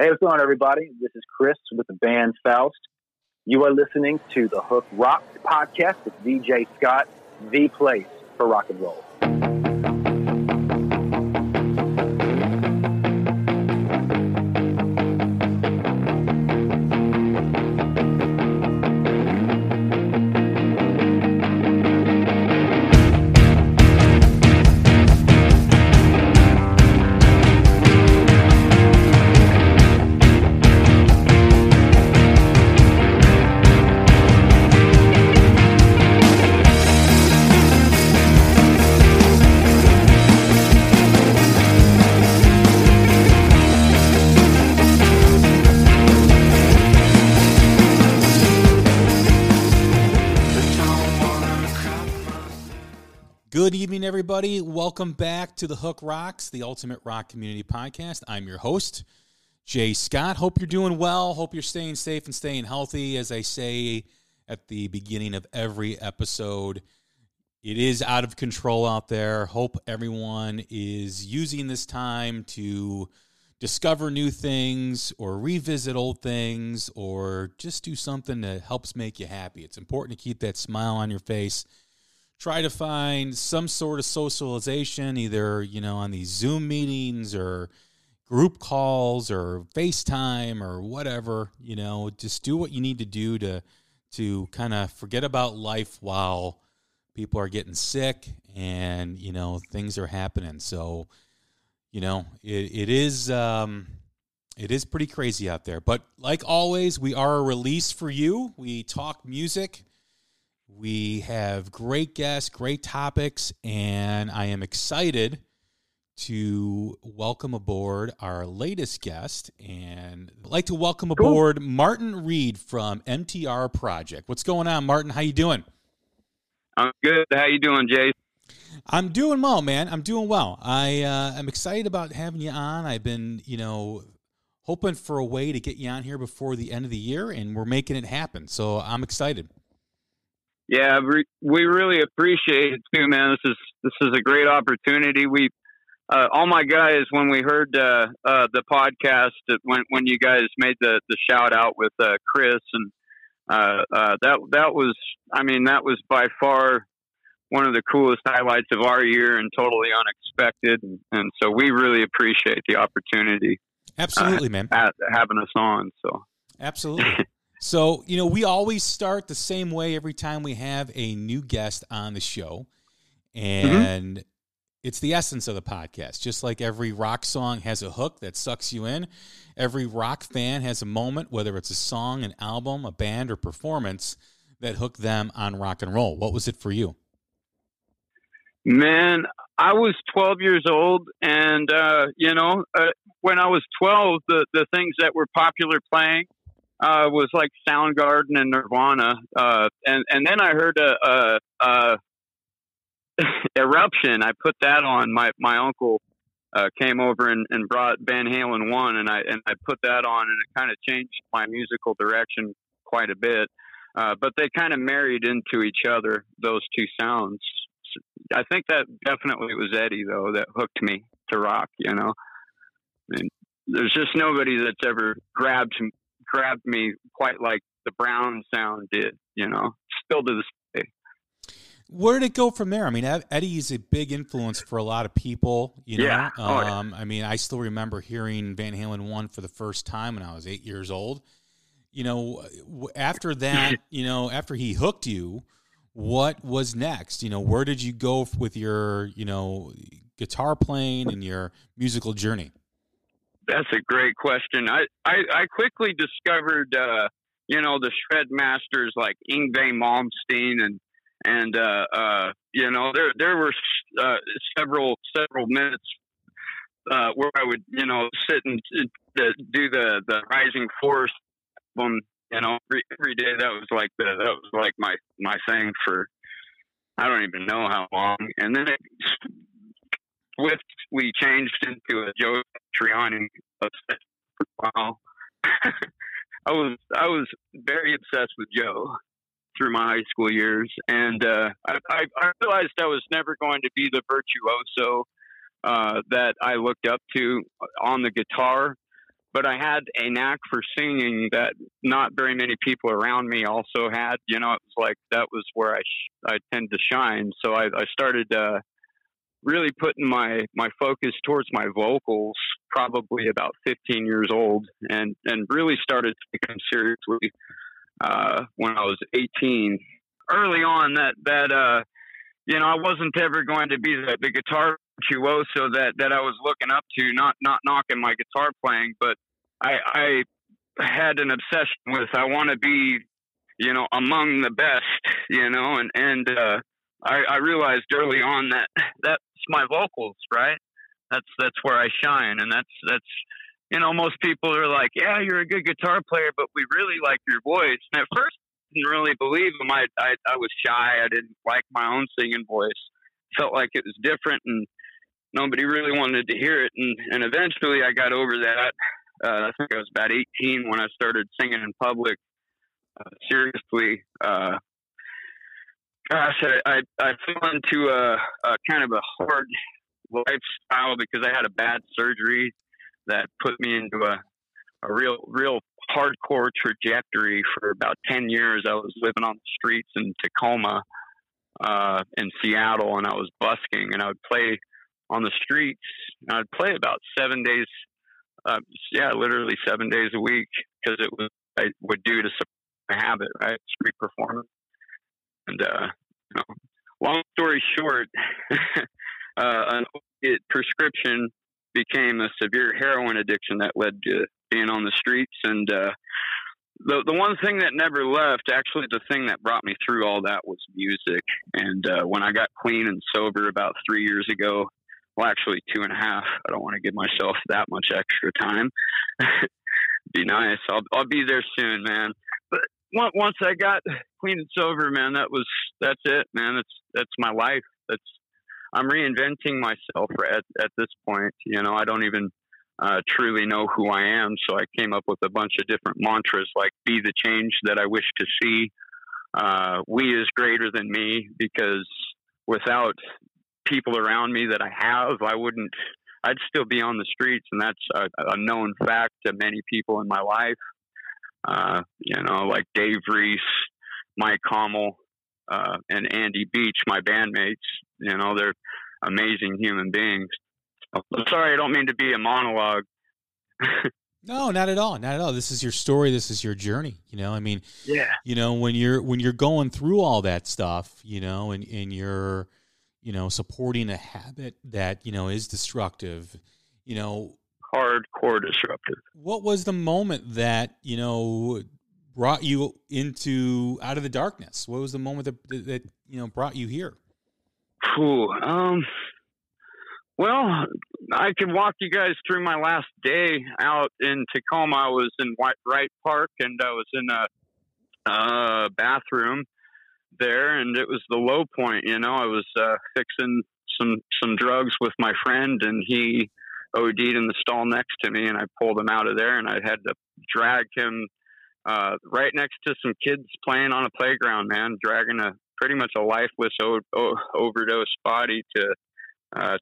Hey, what's going on, everybody? This is Chris with the band Faust. You are listening to the Hook Rocks podcast with DJ Scott, the place for rock and roll. Good evening, everybody. Welcome back to the Hook Rocks, the ultimate rock community podcast. I'm your host, Jay Scott. Hope you're doing well. Hope you're staying safe and staying healthy. As I say at the beginning of every episode, it is out of control out there. Hope everyone is using this time to discover new things or revisit old things or just do something that helps make you happy. It's important to keep that smile on your face. Try to find some sort of socialization, either, on these Zoom meetings or group calls or FaceTime or whatever. Just do what you need to do to kind of forget about life while people are getting sick and, things are happening. So, it is pretty crazy out there. But like always, we are a release for you. We talk music. We have great guests, great topics, and I am excited to welcome aboard our latest guest. And I'd like to welcome aboard Martin Reed from MTR Project. What's going on, Martin? How you doing? I'm good. How you doing, Jay? I'm doing well, man. I'm doing well. I'm excited about having you on. I've been, hoping for a way to get you on here before the end of the year, and we're making it happen. So I'm excited. Yeah, we really appreciate it too, man. This is a great opportunity. We, all my guys, when we heard the podcast, when you guys made the shout out with Chris, and that was by far one of the coolest highlights of our year, and totally unexpected. And so we really appreciate the opportunity. Absolutely, man. Having us on, so absolutely. So, we always start the same way every time we have a new guest on the show, and it's the essence of the podcast. Just like every rock song has a hook that sucks you in, every rock fan has a moment, whether it's a song, an album, a band, or performance, that hooked them on rock and roll. What was it for you? Man, I was 12 years old, and, when I was 12, the things that were popular playing was like Soundgarden and Nirvana, and then I heard a Eruption. I put that on. My uncle came over and brought Van Halen 1, and I put that on, and it kind of changed my musical direction quite a bit. But they kind of married into each other, those two sounds. I think that definitely was Eddie though that hooked me to rock. There's just nobody that's ever grabbed me quite like the Brown sound did, still to this day. Where did it go from there? I mean, Eddie is a big influence for a lot of people, Yeah. I mean, I still remember hearing Van Halen 1 for the first time when I was 8 years old. After that, after he hooked you, what was next? Where did you go with your, guitar playing and your musical journey? That's a great question. I quickly discovered, the shred masters like Yngwie Malmsteen and there were several minutes where I would, you know, sit and do the Rising Force album, you know, every day. That was like my thing for I don't even know how long. And then it swiftly changed into a Joe Satriani obsession for a while. I was very obsessed with Joe through my high school years, and I realized I was never going to be the virtuoso that I looked up to on the guitar, but I had a knack for singing that not very many people around me also had. You know, it was like that was where I tend to shine. So I started really putting my focus towards my vocals probably about 15 years old, and really started taking them seriously when I was 18. Early on, that you know, I wasn't ever going to be the guitar virtuoso that I was looking up to. Not knocking my guitar playing, but I had an obsession with I want to be, you know, among the best, you know, and I realized early on that's my vocals, right? That's where I shine, and that's you know, most people are like, yeah, you're a good guitar player, but we really like your voice. And at first, I didn't really believe them. I was shy. I didn't like my own singing voice. Felt like it was different, and nobody really wanted to hear it. And eventually, I got over that. I think I was about 18 when I started singing in public seriously. Gosh, I fell into a kind of a hard lifestyle because I had a bad surgery that put me into a real hardcore trajectory for about 10 years. I was living on the streets in Tacoma in Seattle, and I was busking, and I would play on the streets. And I'd play about 7 days, literally 7 days a week, because it was I would do to support my habit, right, street performance. And, you know, long story short, an opiate prescription became a severe heroin addiction that led to being on the streets. And the one thing that never left, actually the thing that brought me through all that was music. And when I got clean and sober about 3 years ago, well, actually 2.5, I don't want to give myself that much extra time. Be nice. I'll be there soon, man. But once I got clean and sober, man, that's it, man. That's my life. I'm reinventing myself at this point. You know, I don't even truly know who I am. So I came up with a bunch of different mantras, like be the change that I wish to see. We is greater than me, because without people around me that I have, I'd still be on the streets. And that's a known fact to many people in my life. You know, like Dave Reese, Mike Hommel, and Andy Beach, my bandmates. You know, they're amazing human beings. I'm sorry, I don't mean to be a monologue. No, not at all. Not at all. This is your story. This is your journey. You know, I mean, yeah. You know, when you're going through all that stuff, you know, and you're, you know, supporting a habit that, you know, is destructive, you know, hardcore disruptive. What was the moment that, you know, brought you out of the darkness? What was the moment that you know, brought you here? Cool. Well, I can walk you guys through my last day out in Tacoma. I was in Wright Park, and I was in a bathroom there, and it was the low point. You know, I was fixing some drugs with my friend, and he OD'd in the stall next to me, and I pulled him out of there, and I had to drag him right next to some kids playing on a playground, man, dragging a pretty much a lifeless overdose body to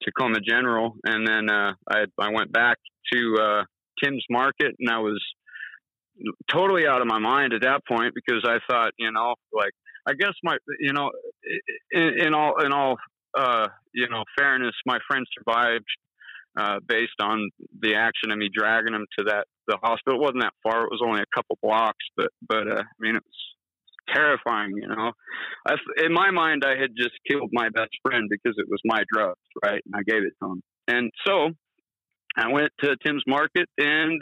Tacoma General. And then I went back to Tim's Market, and I was totally out of my mind at that point, because I thought, you know, like, I guess my, you know, in all you know, fairness, my friend survived based on the action of me dragging him to the hospital. It wasn't that far. It was only a couple blocks, but I mean, it was terrifying. You know, in my mind, I had just killed my best friend because it was my drugs, right? And I gave it to him. And so I went to Tim's Market and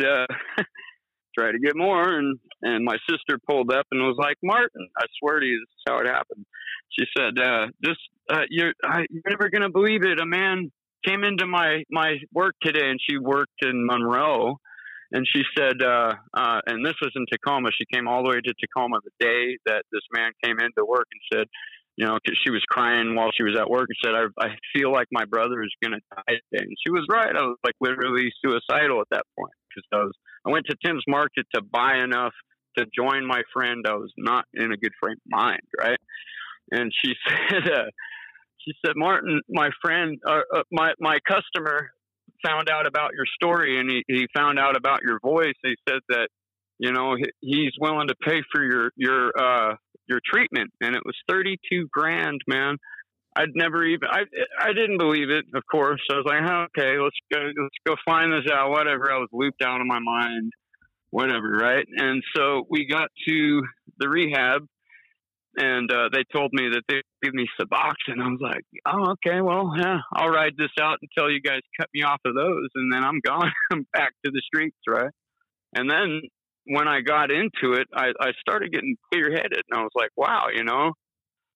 tried to get more, and my sister pulled up and was like, Martin, I swear to you, this is how it happened. She said, you're never gonna believe it, a man came into my work today, and she worked in Monroe, and she said, and this was in Tacoma. She came all the way to Tacoma the day that this man came into work and said, you know, 'cause she was crying while she was at work and said, I feel like my brother is going to die today. And she was right. I was like literally suicidal at that point. 'Cause I went to Tim's Market to buy enough to join my friend. I was not in a good frame of mind. Right. And she said, Martin, my friend, my customer found out about your story, and he found out about your voice. He said that, you know, he's willing to pay for your treatment. And it was $32,000, man. I didn't believe it, of course. I was like, oh, okay, let's go find this out, whatever. I was looped out of my mind, whatever, right? And so we got to the rehab, and they told me that they give me Suboxone. I was like, oh, okay, well, yeah, I'll ride this out until you guys cut me off of those, and then I'm gone. I'm back to the streets, right? And then when I got into it, I started getting clear-headed, and I was like, wow, you know,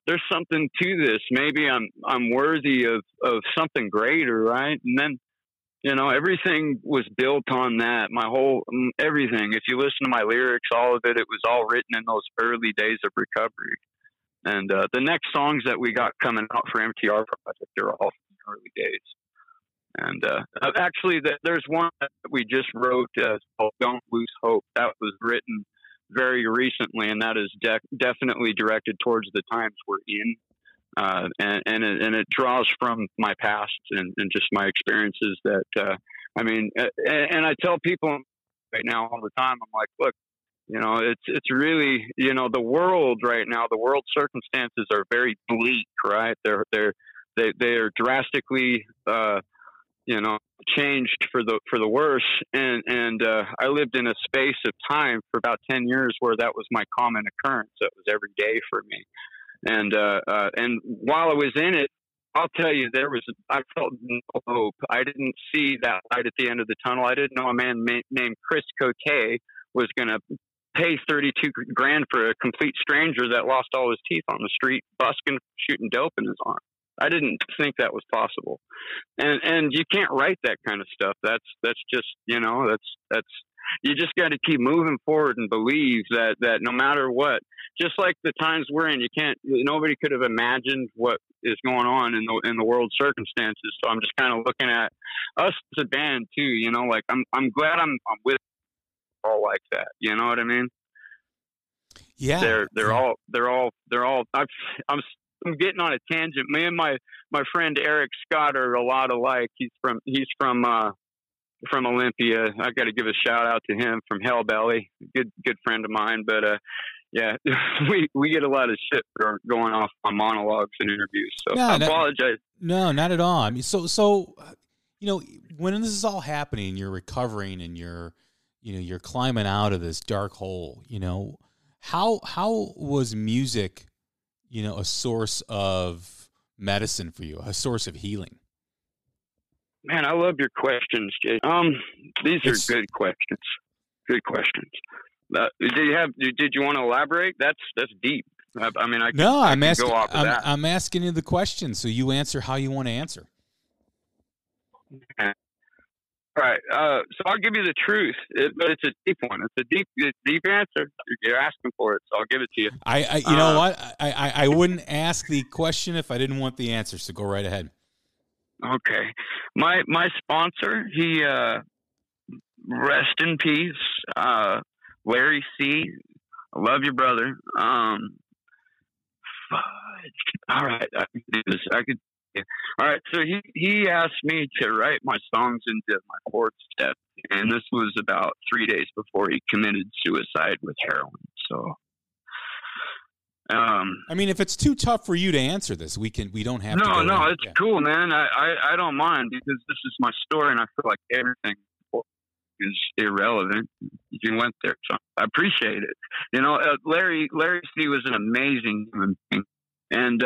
there's something to this. Maybe I'm worthy of something greater, right? And then, you know, everything was built on that. My whole everything. If you listen to my lyrics, all of it, it was all written in those early days of recovery. And the next songs that we got coming out for MTR Project, they're all from the early days. And actually, there's one that we just wrote called "Don't Lose Hope." That was written very recently, and that is definitely directed towards the times we're in, and it draws from my past and just my experiences. That I mean, and I tell people right now all the time, I'm like, look, you know, it's really, you know, the world right now, the world's circumstances are very bleak, right? They are drastically you know, changed for the worse. And I lived in a space of time for about 10 years where that was my common occurrence. That was every day for me. And while I was in it, I'll tell you, I felt no hope. I didn't see that light at the end of the tunnel. I didn't know a man named Chris Cornell was going to pay $32,000 for a complete stranger that lost all his teeth on the street, busking, shooting dope in his arm. I didn't think that was possible, and you can't write that kind of stuff. That's just, you know, that's you just got to keep moving forward and believe that no matter what, just like the times we're in, nobody could have imagined what is going on in the world circumstances. So I'm just kind of looking at us as a band too, you know, like I'm glad I'm with all like that. You know what I mean? Yeah. They're all. I'm getting on a tangent. Me and my friend Eric Scott are a lot alike. He's from Olympia. I got to give a shout out to him, from Hellbelly, good friend of mine. But yeah, we get a lot of shit for going off on monologues and interviews. So yeah, I apologize. No, not at all. I mean, so you know, when this is all happening, you're recovering and you're climbing out of this dark hole. You know, how was music, you know, a source of medicine for you, a source of healing? Man, I love your questions, Jay. These are good questions. Good questions. Did you want to elaborate? That's deep. I'm asking you the question, so you answer how you want to answer. Yeah. All right. So I'll give you the truth, but it's a deep one. It's a deep answer. You're asking for it, so I'll give it to you. You know what? I wouldn't ask the question if I didn't want the answer. So go right ahead. Okay. My sponsor, he rest in peace, Larry C. I love you, brother. All right, I can do this. All right, so he asked me to write my songs into my fourth step, and this was about 3 days before he committed suicide with heroin. So, I mean, if it's too tough for you to answer this, we don't have to. No, it's cool, man. I don't mind, because this is my story, and I feel like everything is irrelevant. You went there, so I appreciate it. You know, Larry C was an amazing human being, and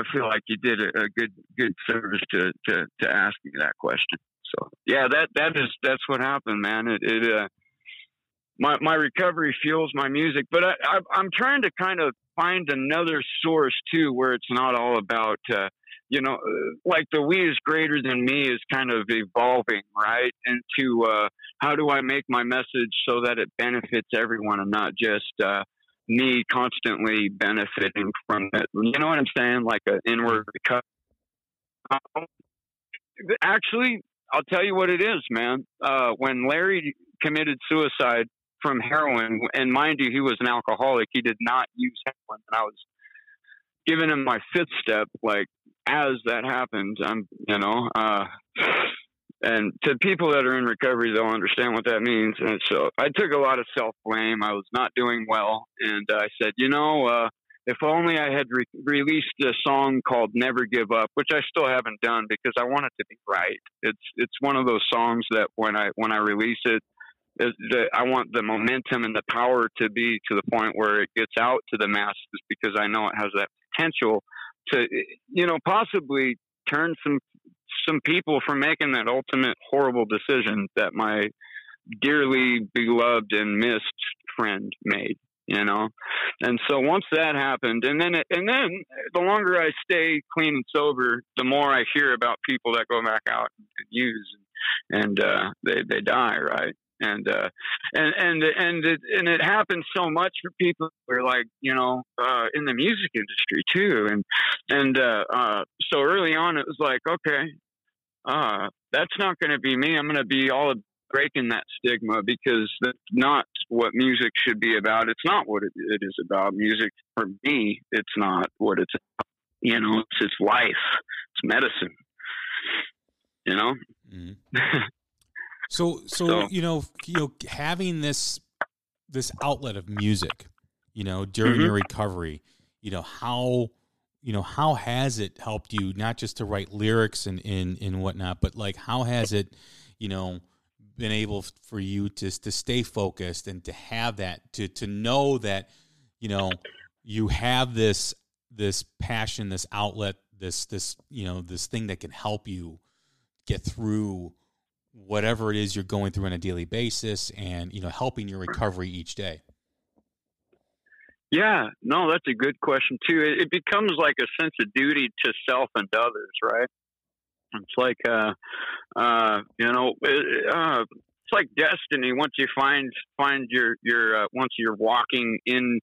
I feel like you did a good service to ask me that question. So yeah, that's what happened, man. My recovery fuels my music, but I'm trying to kind of find another source too, where it's not all about you know, like the we is greater than me is kind of evolving, right? Into how do I make my message so that it benefits everyone and not just me constantly benefiting from it. You know what I'm saying? Like an inward recovery. Actually, I'll tell you what it is, man. When Larry committed suicide from heroin, and mind you, he was an alcoholic. He did not use heroin. And I was giving him my fifth step, like, as that happens. And to people that are in recovery, they'll understand what that means. And so I took a lot of self-blame. I was not doing well. And I said, you know, if only I had released a song called Never Give Up, which I still haven't done because I want it to be right. It's one of those songs that when I release it, I want the momentum and the power to be to the point where it gets out to the masses, because I know it has that potential to, you know, possibly turn some people from making that ultimate horrible decision that my dearly beloved and missed friend made, you know? And so once that happened, and then the longer I stay clean and sober, the more I hear about people that go back out and use and they die. Right. And it happens so much for people who are, like, you know, in the music industry too. And so early on it was like, okay, that's not going to be me. I'm going to be all breaking that stigma, because that's not what music should be about. It's not what it is about. Music for me, it's not what it's about. You know, it's life, it's medicine, you know? Mm-hmm. So you know, having this outlet of music, you know, during your recovery, you know, how has it helped you, not just to write lyrics and whatnot, but like, how has it, you know, been able for you to stay focused and to have that, to know that, you know, you have this passion, this outlet, this, you know, this thing that can help you get through whatever it is you're going through on a daily basis, and, you know, helping your recovery each day? Yeah, no, that's a good question too. It becomes like a sense of duty to self and others, right? It's like, it's like destiny. Once you find your once you're walking in,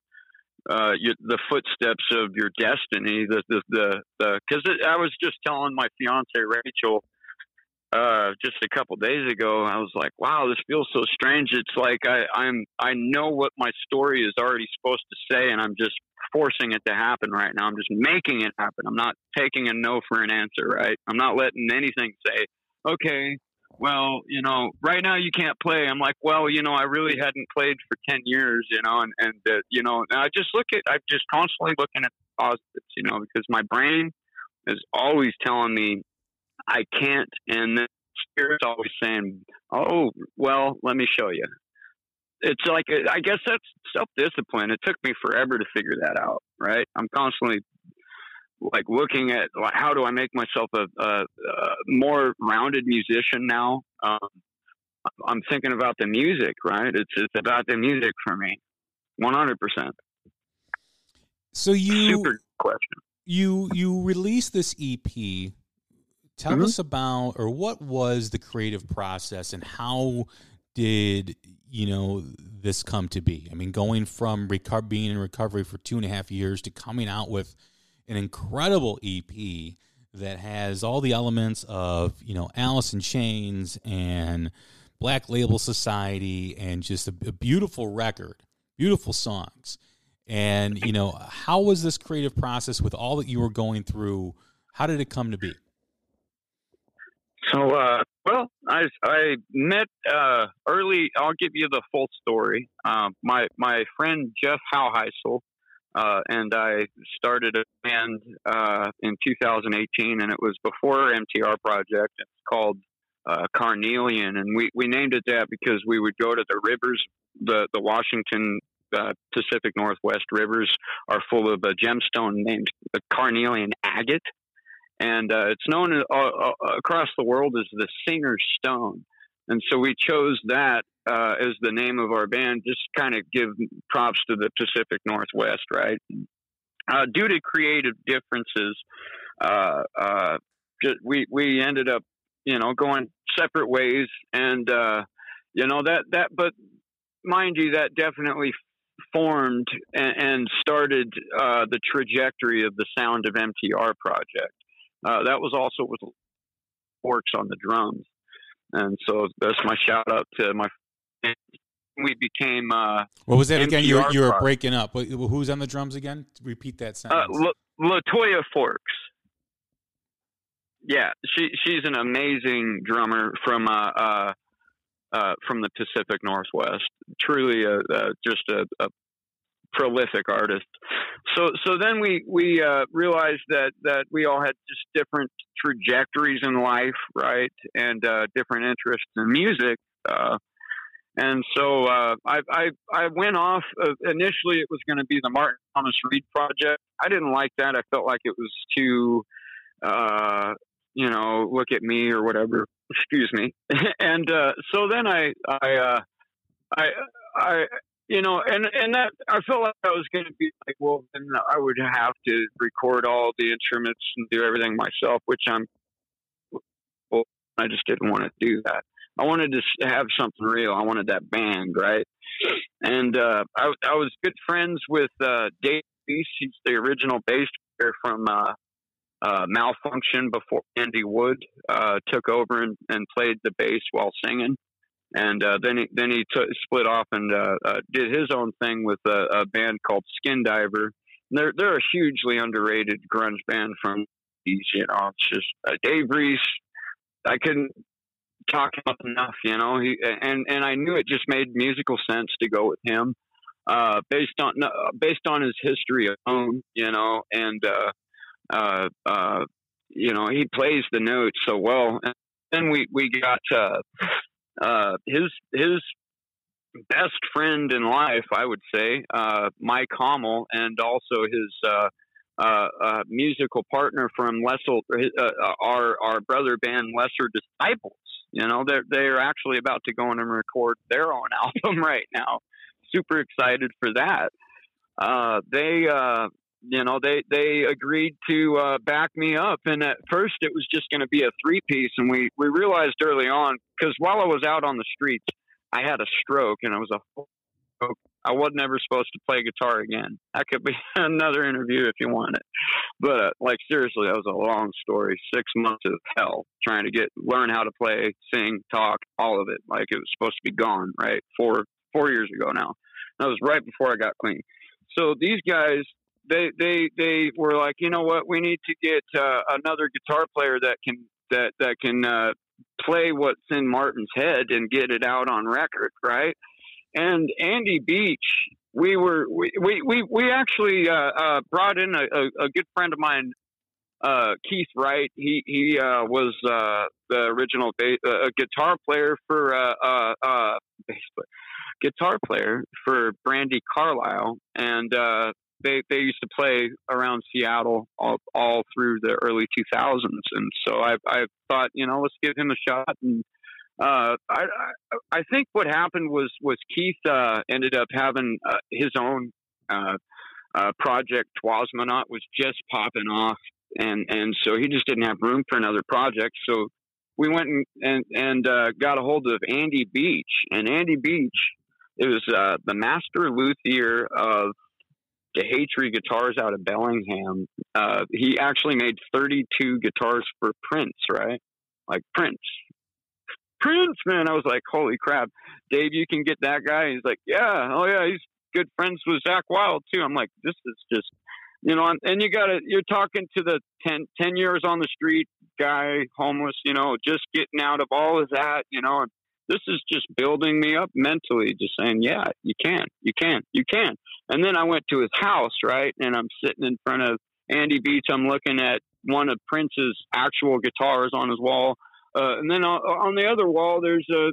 the footsteps of your destiny, I was just telling my fiance, Rachel, just a couple days ago, I was like, wow, this feels so strange. It's like I know what my story is already supposed to say, and I'm just forcing it to happen right now. I'm just making it happen. I'm not taking a no for an answer, right? I'm not letting anything say, okay, well, you know, right now you can't play. I'm like, well, you know, I really hadn't played for 10 years, you know, and you know, and I'm just constantly looking at the positives, you know, because my brain is always telling me I can't, and the spirit's always saying, oh, well, let me show you. It's like, I guess that's self-discipline. It took me forever to figure that out, right? I'm constantly, like, looking at, like, how do I make myself a more rounded musician now? I'm thinking about the music, right? It's about the music for me, 100%. So super good question. You released this EP. Tell us about, or what was the creative process, and how did, you know, this come to be? I mean, going from being in recovery for 2.5 years to coming out with an incredible EP that has all the elements of, you know, Alice in Chains and Black Label Society, and just a beautiful record, beautiful songs. And, you know, how was this creative process with all that you were going through? How did it come to be? So, I met, early, I'll give you the full story. My friend, Jeff Hauheisel, and I started a band, in 2018, and it was before MTR Project. It's called, Carnelian. And we named it that because we would go to the rivers, the Washington, Pacific Northwest rivers are full of a gemstone named the Carnelian Agate. And it's known across the world as the Singer's Stone. And so we chose that as the name of our band, just kind of give props to the Pacific Northwest, right? Due to creative differences, we ended up, you know, going separate ways. And, you know, that, but mind you, that definitely formed and started the trajectory of the sound of MTR Project. That was also with Forks on the drums. And so that's my shout out to my, we became, what was that MTR again? You were breaking up. Who's on the drums again? Repeat that sentence. Latoya Forks. Yeah. She's an amazing drummer from the Pacific Northwest, truly just a prolific artist. So then we realized that we all had just different trajectories in life, right? And different interests in music. And so I went off of, initially it was going to be the Martin Thomas Reed Project. I didn't like that. I felt like it was too, you know, look at me or whatever, excuse me. And so then I you know, and that I felt like I was going to be like, well, then I would have to record all the instruments and do everything myself, which I just didn't want to do that. I wanted to have something real. I wanted that band, right? And I was good friends with Dave Reese. He's the original bass player from Malfunction before Andy Wood took over and played the bass while singing. And then he split off and did his own thing with a band called Skin Diver. And they're a hugely underrated grunge band from these, you know, it's just Dave Reese. I couldn't talk about enough, you know, and I knew it just made musical sense to go with him, based on his history alone, you know, and, you know, he plays the notes so well. And then we got, his best friend in life, I would say, Mike Hommel, and also his, musical partner from our brother band Lesser Disciples. You know, they're actually about to go in and record their own album right now. Super excited for that. They agreed to back me up. And at first it was just going to be a 3-piece. And we realized early on, because while I was out on the streets, I had a stroke and I was I was never supposed to play guitar again. That could be another interview if you want it. But like, seriously, that was a long story. 6 months of hell trying to learn how to play, sing, talk, all of it. Like, it was supposed to be gone, right? Four years ago now. That was right before I got clean. So these guys, they were like, you know what? We need to get another guitar player that can play what's in Martin's head and get it out on record, right? And Andy Beach, we actually brought in a good friend of mine, Keith Wright. He was the original guitar player for Brandy Carlile, and they used to play around Seattle all through the early 2000s. And so I thought, you know, let's give him a shot. And I think what happened was Keith ended up having his own project. Twasmonaut was just popping off, and so he just didn't have room for another project. So we went and got a hold of Andy Beach, and Andy Beach is the master luthier of the Haytree guitars out of Bellingham. He actually made 32 guitars for Prince, right? Like Prince, man. I was like, holy crap, Dave, you can get that guy? He's like, yeah, oh yeah, he's good friends with Zakk Wylde too. I'm like, this is just, you know, and you're talking to the 10 years on the street guy, homeless, you know, just getting out of all of that, you know, and this is just building me up mentally, just saying, yeah, you can. And then I went to his house, right? And I'm sitting in front of Andy Beach. I'm looking at one of Prince's actual guitars on his wall. And then on the other wall, there's a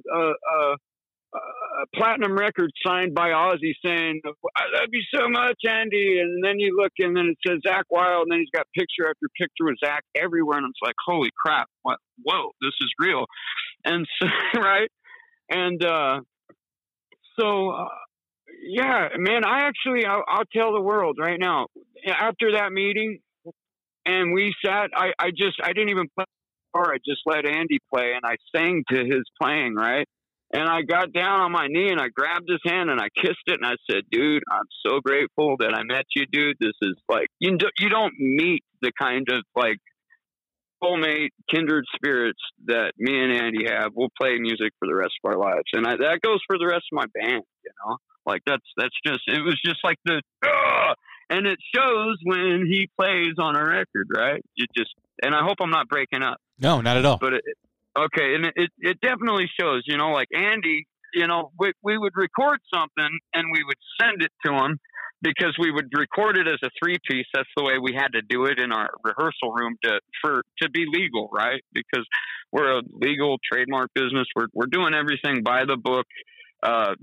platinum record signed by Ozzy saying, I love you so much, Andy. And then you look, and then it says Zakk Wylde, and then he's got picture after picture with Zakk everywhere. And it's like, holy crap, what? Whoa, this is real. And so, right? And yeah, man, I'll tell the world right now, after that meeting, And we sat, I didn't even play guitar. I just let Andy play and I sang to his playing, right? And I got down on my knee and I grabbed his hand and I kissed it and I said, dude, I'm so grateful that I met you, dude. This is like, you don't meet the kind of like soulmate, kindred spirits that me and Andy have. We'll play music for the rest of our lives. And that goes for the rest of my band, you know? Like that's just, it was just like the, and it shows when he plays on a record, right? It just, and I hope I'm not breaking up. No, not at all. But okay. And it definitely shows, you know, like Andy, you know, we would record something and we would send it to him because we would record it as a 3-piece. That's the way we had to do it in our rehearsal room to be legal, right? Because we're a legal trademark business. We're doing everything by the book.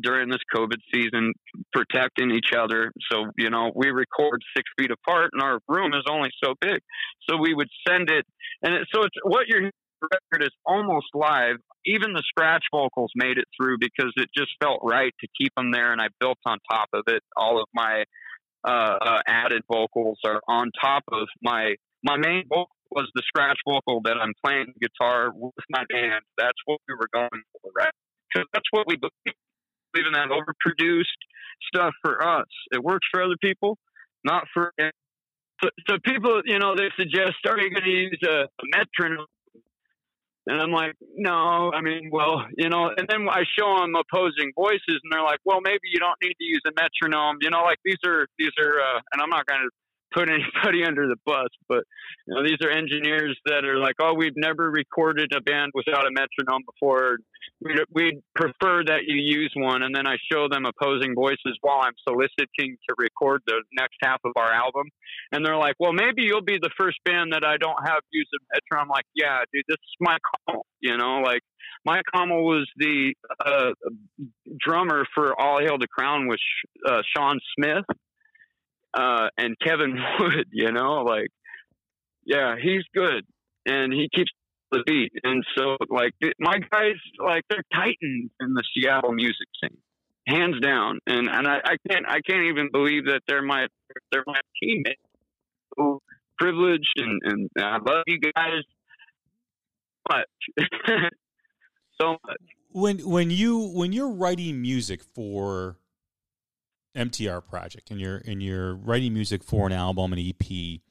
During this COVID season, protecting each other. So, you know, we record 6 feet apart and our room is only so big. So we would send it. And so it's what your record is almost live. Even the scratch vocals made it through because it just felt right to keep them there. And I built on top of it. All of my added vocals are on top of my main vocal was the scratch vocal that I'm playing guitar with my band. That's what we were going for, right? Because that's what we believe. Even that overproduced stuff for us, it works for other people, not for. So people, you know, they suggest, "Are you going to use a metronome?" And I'm like, "No, I mean, well, you know." And then I show them opposing voices, and they're like, "Well, maybe you don't need to use a metronome." You know, like these are, and I'm not going to put anybody under the bus, but you know, these are engineers that are like, "Oh, we've never recorded a band without a metronome before. We'd prefer that you use one." And then I show them opposing voices while I'm soliciting to record the next half of our album. And they're like, "Well, maybe you'll be the first band that I don't have use a metronome." I'm like, "Yeah, dude, this is Mike Hommel." You know, like Mike Hommel was the drummer for All Hail the Crown with Sean Smith. And Kevin Wood, you know, like, yeah, he's good and he keeps the beat. And so like my guys, like they're titans in the Seattle music scene, hands down. And I can't even believe that they're my teammates. So privileged and I love you guys much. So much. When you're writing music for MTR Project and you're writing music for an album, an EP,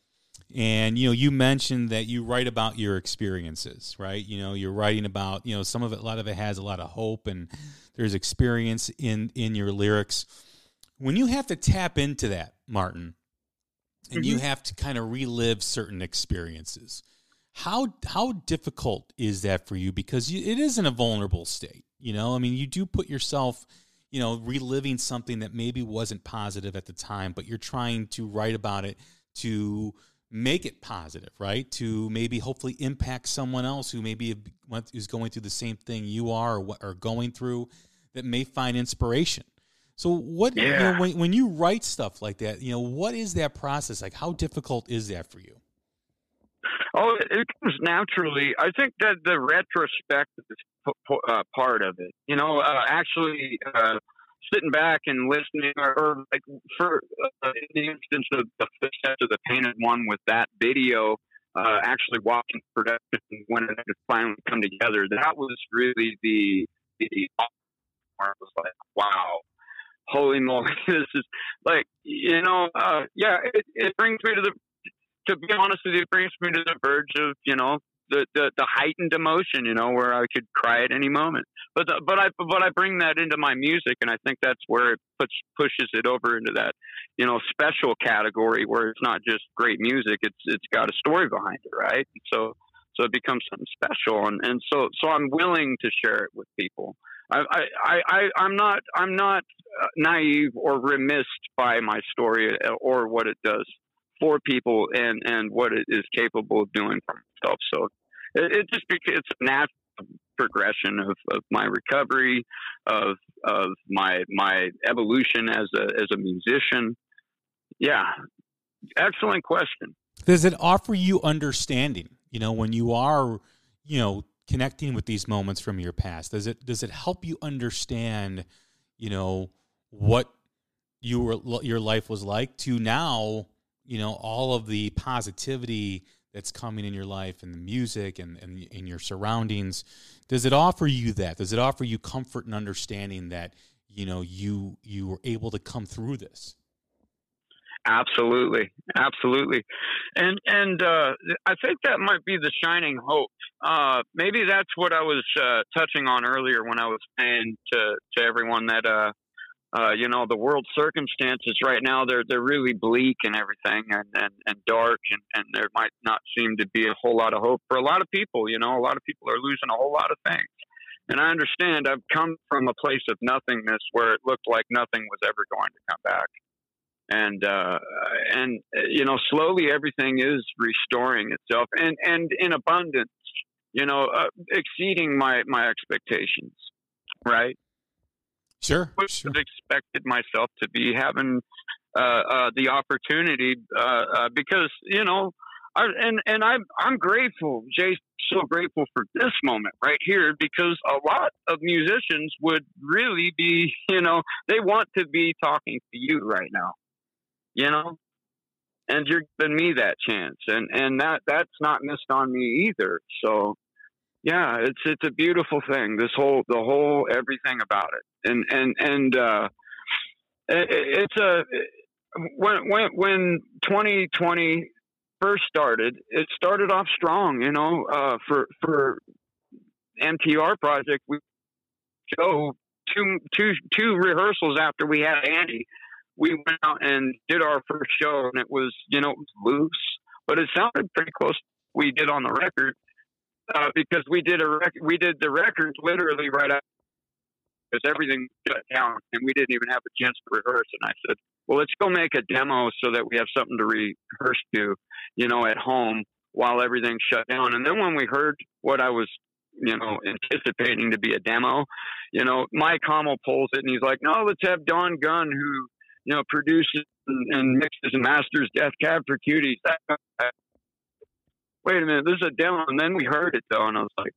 and you know, you mentioned that you write about your experiences, right? You know, you're writing about, you know, some of it, a lot of it has a lot of hope and there's experience in your lyrics. When you have to tap into that, Martin, and you have to kind of relive certain experiences, how difficult is that for you? Because it is in a vulnerable state, you know? I mean, you do put yourself, you know, reliving something that maybe wasn't positive at the time, but you're trying to write about it to make it positive, right? To maybe hopefully impact someone else who maybe is going through the same thing you are or what are going through, that may find inspiration. So what, you know, when you write stuff like that, you know, what is that process? Like, how difficult is that for you? Oh, it comes naturally. I think that the retrospective part of it, you know, actually sitting back and listening, or like for the instance of the footsteps of the Painted One with that video, actually watching production when it had finally come together, that was really the part. I was like, wow. Holy moly, this is like, you know, it brings me to be honest with you, it brings me to the verge of, you know, the heightened emotion, you know, where I could cry at any moment. But I bring that into my music, and I think that's where it pushes it over into that, you know, special category where it's not just great music. It's got a story behind it, right? So it becomes something special, and so I'm willing to share it with people. I'm not naive or remiss by my story or what it does for people and what it is capable of doing for myself. So it's a natural progression of my recovery, of my evolution as a musician. Yeah. Excellent question. Does it offer you understanding, you know, when you are, you know, connecting with these moments from your past? Does it help you understand, you know, what your life was like to now, you know, all of the positivity that's coming in your life and the music and in your surroundings, does it offer you that? Does it offer you comfort and understanding that, you know, you were able to come through this? Absolutely. Absolutely. And I think that might be the shining hope. Maybe that's what I was touching on earlier when I was saying to everyone that, you know, the world's circumstances right now, they're really bleak and everything and dark, and there might not seem to be a whole lot of hope for a lot of people. You know, a lot of people are losing a whole lot of things. And I understand. I've come from a place of nothingness where it looked like nothing was ever going to come back. And you know, slowly everything is restoring itself and in abundance, you know, exceeding my expectations, right? Sure. I would have expected myself to be having the opportunity because, you know, I'm grateful, Jay, so grateful for this moment right here, because a lot of musicians would really be, you know, they want to be talking to you right now, you know, and you're giving me that chance, and that's not missed on me either. So, yeah, it's a beautiful thing. The whole everything about it, and when 2020 first started, it started off strong. You know, for MTR Project, we go two rehearsals after we had Andy. We went out and did our first show, and it was, you know, it was loose, but it sounded pretty close to what we did on the record. Because we did the record literally right after, because everything shut down and we didn't even have a chance to rehearse. And I said, well, let's go make a demo so that we have something to rehearse to, you know, at home while everything shut down. And then when we heard what I was, you know, anticipating to be a demo, you know, Mike Hommel pulls it and he's like, no, let's have Don Gunn, who, you know, produces and mixes and masters Death Cab for Cutie. Wait a minute, this is a demo. And then we heard it though, and I was like,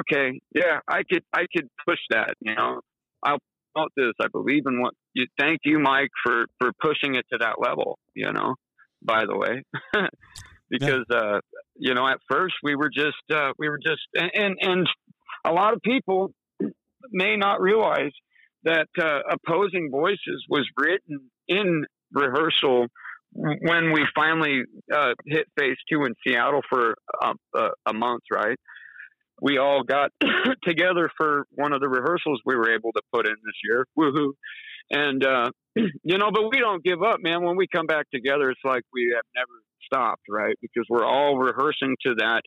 okay, yeah, I could push that, you know. I'll promote this. I believe in what you. Thank you, Mike, for pushing it to that level, you know, by the way. Because yeah. You know, at first we were just and a lot of people may not realize that Opposing Voices was written in rehearsal when we finally hit phase two in Seattle for a month, right? We all got together for one of the rehearsals we were able to put in this year. Woohoo. And, you know, but we don't give up, man. When we come back together, it's like we have never stopped, right? Because we're all rehearsing to that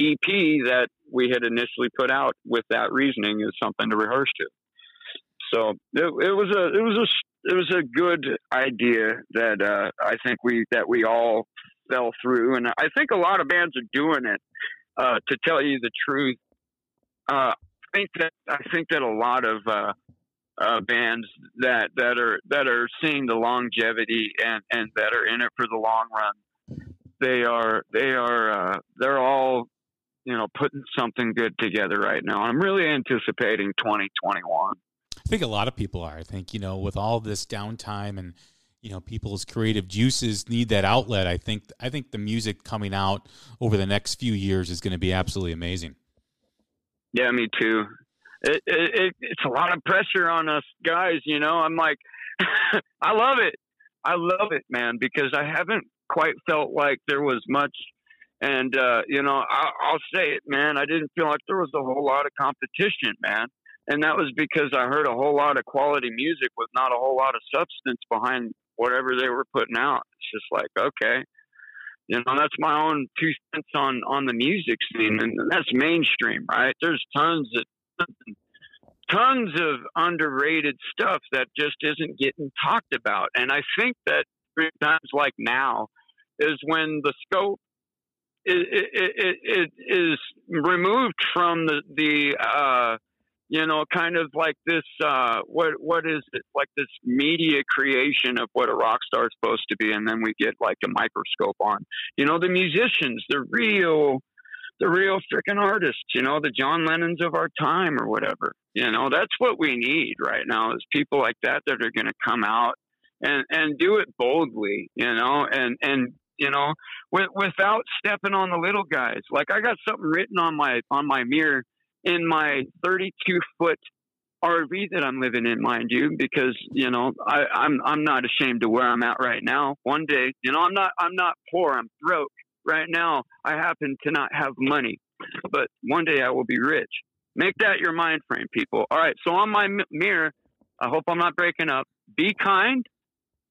EP that we had initially put out with that reasoning as something to rehearse to. So it was a good idea that I think we all fell through, and I think a lot of bands are doing it. To tell you the truth, I think that a lot of bands that are seeing the longevity and that are in it for the long run, they're all, you know, putting something good together right now. I'm really anticipating 2021. I think a lot of people are. I think, you know, with all this downtime and, you know, people's creative juices need that outlet. I think the music coming out over the next few years is going to be absolutely amazing. Yeah, me too. It's a lot of pressure on us guys, you know. I'm like, I love it. I love it, man, because I haven't quite felt like there was much. And, you know, I'll say it, man. I didn't feel like there was a whole lot of competition, man. And that was because I heard a whole lot of quality music with not a whole lot of substance behind whatever they were putting out. It's just like, okay, you know, that's my own 2 cents on the music scene, and that's mainstream, right? There's tons of underrated stuff that just isn't getting talked about. And I think that times like now is when the scope it is removed from the you know, kind of like this, what is it? Like this media creation of what a rock star is supposed to be. And then we get like a microscope on, you know, the musicians, the real freaking artists, you know, the John Lennons of our time or whatever, you know. That's what we need right now is people like that are going to come out and do it boldly, you know, and you know, without stepping on the little guys. Like, I got something written on my mirror in my 32-foot RV that I'm living in, mind you, because, you know, I'm not ashamed of where I'm at right now. One day, you know, I'm not poor, I'm broke right now. I happen to not have money, but one day I will be rich. Make that your mind frame, people. All right. So on my mirror, I hope I'm not breaking up. Be kind,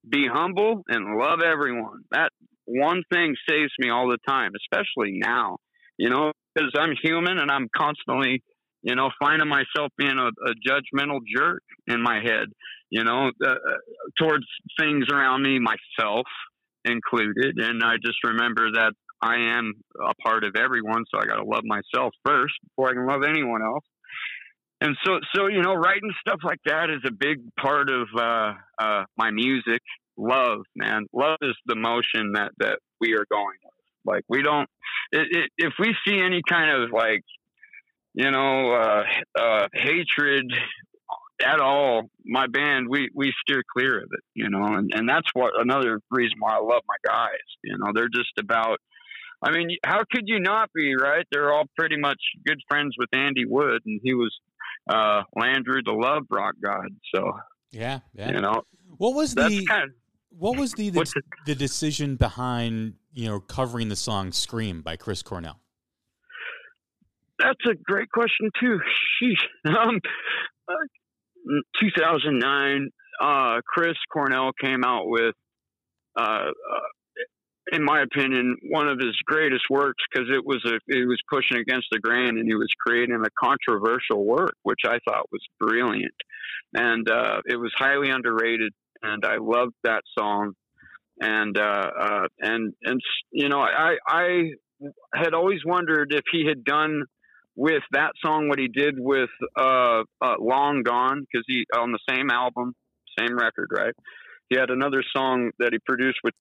be humble, and love everyone. That one thing saves me all the time, especially now, you know, because I'm human and I'm constantly, you know, finding myself being a judgmental jerk in my head, you know, towards things around me, myself included. And I just remember that I am a part of everyone, so I got to love myself first before I can love anyone else. And so, you know, writing stuff like that is a big part of my music. Love, man. Love is the motion that we are going with. Like, we don't if we see any kind of, like, you know, hatred at all, my band, we steer clear of it, you know, and that's what another reason why I love my guys. You know, they're just about, I mean, how could you not be, right? They're all pretty much good friends with Andy Wood, and he was Landry the Love Rock God. So yeah, you know, what was the decision behind, you know, covering the song "Scream" by Chris Cornell? That's a great question too. Sheesh. 2009, Chris Cornell came out with, in my opinion, one of his greatest works, because it was pushing against the grain, and he was creating a controversial work, which I thought was brilliant, and it was highly underrated, and I loved that song, and you know, I had always wondered if he had done with that song what he did with Long Gone, because he, on the same album, same record, right? He had another song that he produced with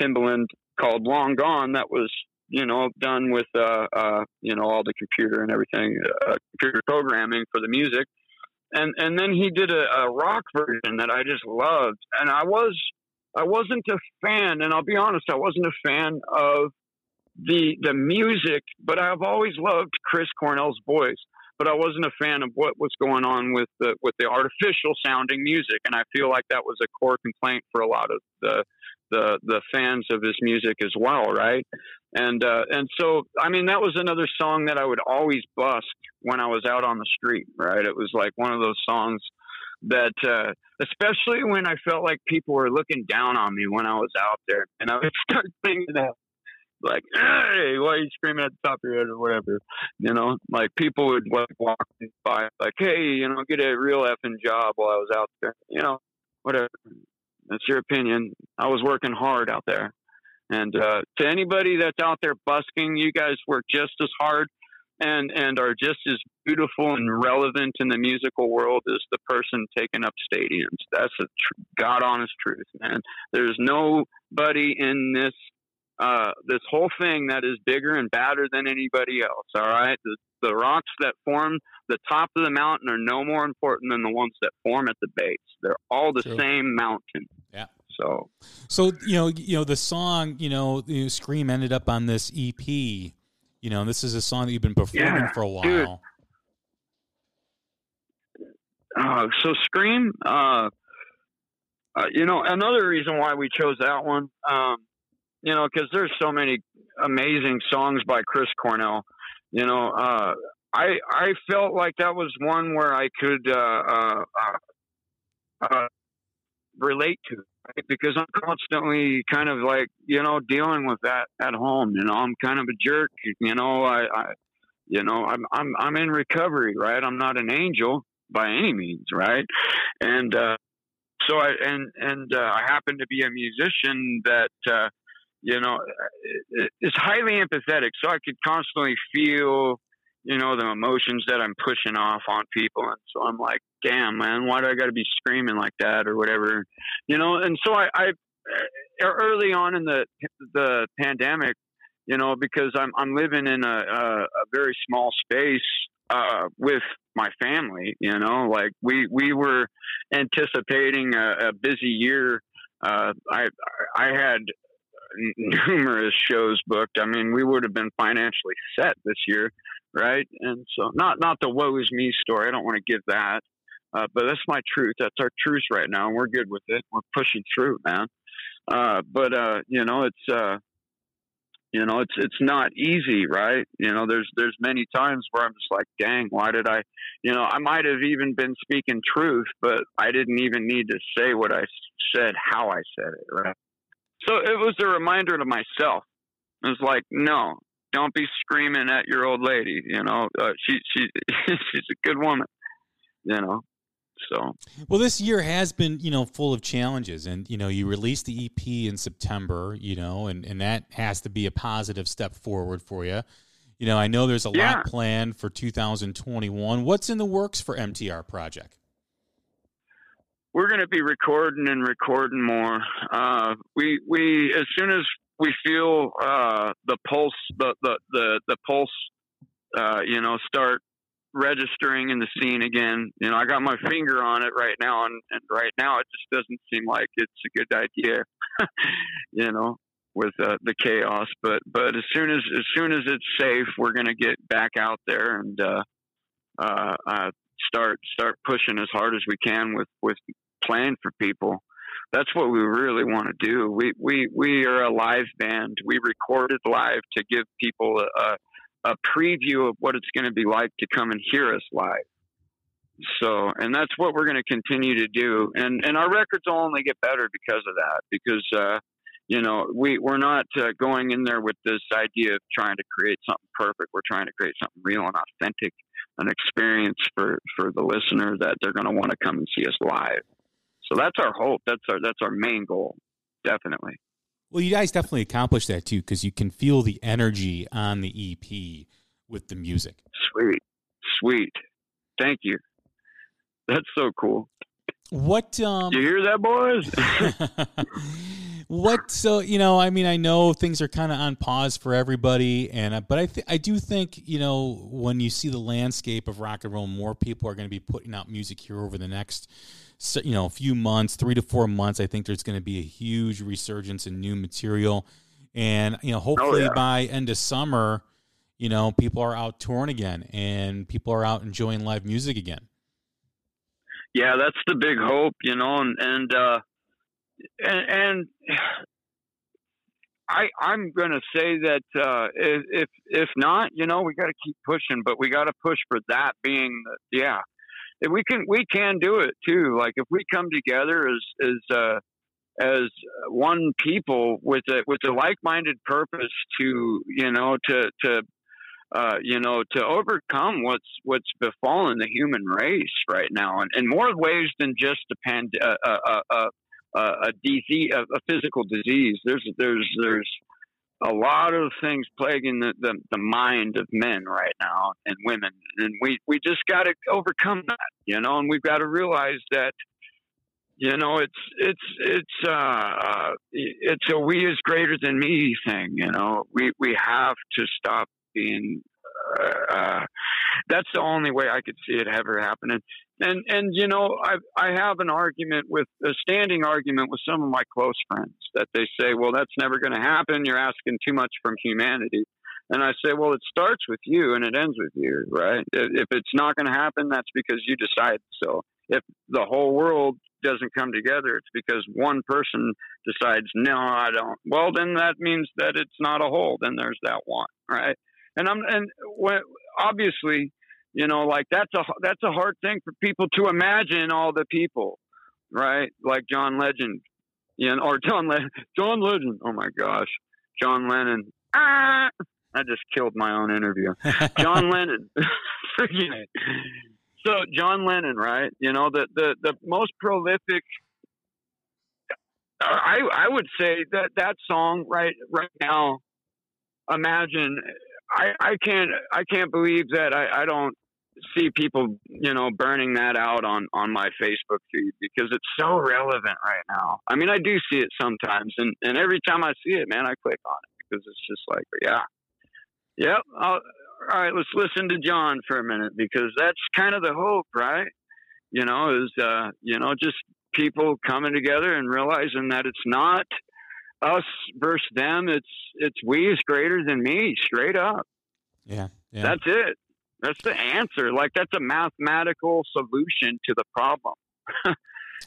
Timbaland called Long Gone that was, you know, done with, you know, all the computer and everything, computer programming for the music. And then he did a rock version that I just loved. And I wasn't a fan, and I'll be honest, I wasn't a fan of the music, but I've always loved Chris Cornell's voice. But I wasn't a fan of what was going on with the artificial sounding music. And I feel like that was a core complaint for a lot of the fans of his music as well, right? And so, I mean, that was another song that I would always busk when I was out on the street, right? It was like one of those songs that, especially when I felt like people were looking down on me when I was out there, and I would start singing that. Like, hey, why are you screaming at the top of your head or whatever? You know, like, people would walk by, like, hey, you know, get a real effing job while I was out there. You know, whatever. That's your opinion. I was working hard out there. And to anybody that's out there busking, you guys work just as hard and are just as beautiful and relevant in the musical world as the person taking up stadiums. That's a God-honest truth, man. There's nobody in this whole thing that is bigger and badder than anybody else. All right. The rocks that form the top of the mountain are no more important than the ones that form at the base. They're all the same mountain. Yeah. So, you know, the song, you know, Scream ended up on this EP, you know, and this is a song that you've been performing for a while. So Scream, you know, another reason why we chose that one, you know, because there's so many amazing songs by Chris Cornell. You know, I felt like that was one where I could relate to, right? Because I'm constantly kind of like, you know, dealing with that at home. You know, I'm kind of a jerk. You know, I'm in recovery, right? I'm not an angel by any means, right? And so I happen to be a musician that. You know, it's highly empathetic. So I could constantly feel, you know, the emotions that I'm pushing off on people. And so I'm like, damn, man, why do I got to be screaming like that or whatever? You know, and so I early on in the pandemic, you know, because I'm living in a very small space with my family, you know, like we were anticipating a busy year. I had numerous shows booked. I mean, we would have been financially set this year, right? And so not the woe is me story. I don't want to give that. But that's my truth. That's our truth right now. And we're good with it. We're pushing through, man. It's not easy, right? You know, there's many times where I'm just like, dang, why did I, I might have even been speaking truth, but I didn't even need to say what I said, how I said it, right? So it was a reminder to myself. It was like, no, don't be screaming at your old lady. She she's a good woman, So, well, this year has been, full of challenges, and, you released the EP in September, and that has to be a positive step forward for you. I know there's a lot planned for 2021. What's in the works for MTR Project? We're going to be recording more. We as soon as we feel the pulse, the pulse, start registering in the scene again. I got my finger on it right now, and right now it just doesn't seem like it's a good idea, with the chaos, but as soon as it's safe, we're going to get back out there and start pushing as hard as we can with playing for people. That's what we really want to do. We are a live band. We recorded live to give people a preview of what it's going to be like to come and hear us live. So, and that's what we're going to continue to do. And our records will only get better because of that, because, we're not going in there with this idea of trying to create something perfect. We're trying to create something real and authentic, an experience for the listener that they're going to want to come and see us live. So that's our hope. That's our main goal. Definitely. Well, you guys definitely accomplished that too, because you can feel the energy on the EP with the music. Sweet. Thank you. That's so cool. What? You hear that, boys? What? So I know things are kind of on pause for everybody, but I do think when you see the landscape of rock and roll, more people are going to be putting out music here over the next. So, few months, 3 to 4 months, I think there's going to be a huge resurgence in new material. And, hopefully by end of summer, people are out touring again and people are out enjoying live music again. Yeah, that's the big hope, and I'm going to say that if not, we got to keep pushing, but we got to push for that being, we can do it too. Like if we come together as one people with a like-minded purpose to overcome what's befallen the human race right now, in more ways than just a disease, a physical disease. There's a lot of things plaguing the mind of men right now, and women, and we just got to overcome that, and we've got to realize that, it's a we is greater than me thing. We have to stop being, that's the only way I could see it ever happening. And I have an argument with a standing argument with some of my close friends that they say, well, that's never going to happen. You're asking too much from humanity. And I say, well, it starts with you and it ends with you, right? If it's not going to happen, that's because you decide so. If the whole world doesn't come together, it's because one person decides, no, I don't. Well, then that means that it's not a whole. Then there's that one, right? Obviously, that's a hard thing for people to imagine, all the people, right? Like John Legend, or John Legend. Oh my gosh. John Lennon. Ah, I just killed my own interview. John Lennon. So John Lennon, right? The most prolific, I would say that song right now, Imagine, I can't believe that I don't see people, burning that out on my Facebook feed, because it's so relevant right now. I mean, I do see it sometimes, and every time I see it, man, I click on it, because it's just like, all right, let's listen to John for a minute, because that's kind of the hope, right? Is just people coming together and realizing that it's not us versus them. It's we's greater than me, straight up. Yeah. That's it. That's the answer. Like, that's a mathematical solution to the problem.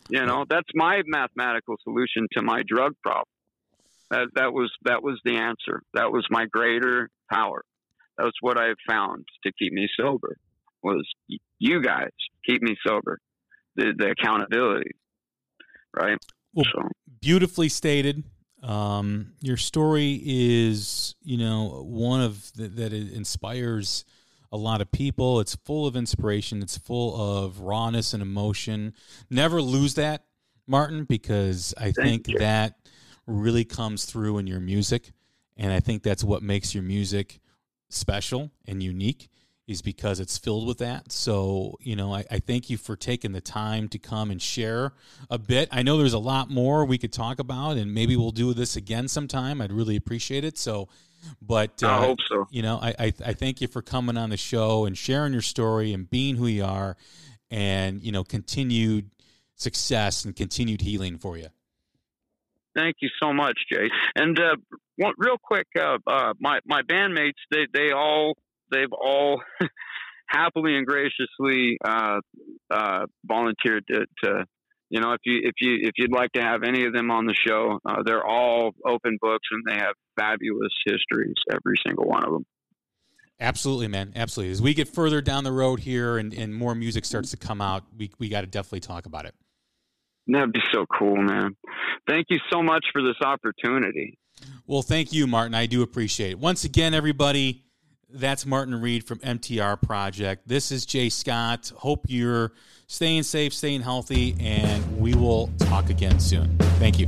You know, that's my mathematical solution to my drug problem. That was the answer. That was my greater power. That was what I found to keep me sober, was you guys keep me sober, the accountability, right? Well, so. Beautifully stated. Your story is, you know, one of that inspires a lot of people. It's full of inspiration. It's full of rawness and emotion. Never lose that, Martin, because I think that really comes through in your music. And I think that's what makes your music special and unique, is because it's filled with that. So, you know, I thank you for taking the time to come and share a bit. I know there's a lot more we could talk about, and maybe we'll do this again sometime. I'd really appreciate it. So, but I hope so. You know, I thank you for coming on the show and sharing your story and being who you are, and, you know, continued success and continued healing for you. Thank you so much, Jay. And real quick, my bandmates, they've all happily and graciously volunteered to, you know, if you'd like to have any of them on the show, they're all open books, and they have fabulous histories, every single one of them. Absolutely, man. Absolutely. As we get further down the road here and more music starts to come out, we got to definitely talk about it. That'd be so cool, man. Thank you so much for this opportunity. Well, thank you, Martin. I do appreciate it. Once again, everybody, that's Martin Reed from MTR Project. This is Jay Scott. Hope you're staying safe, staying healthy, and we will talk again soon. Thank you.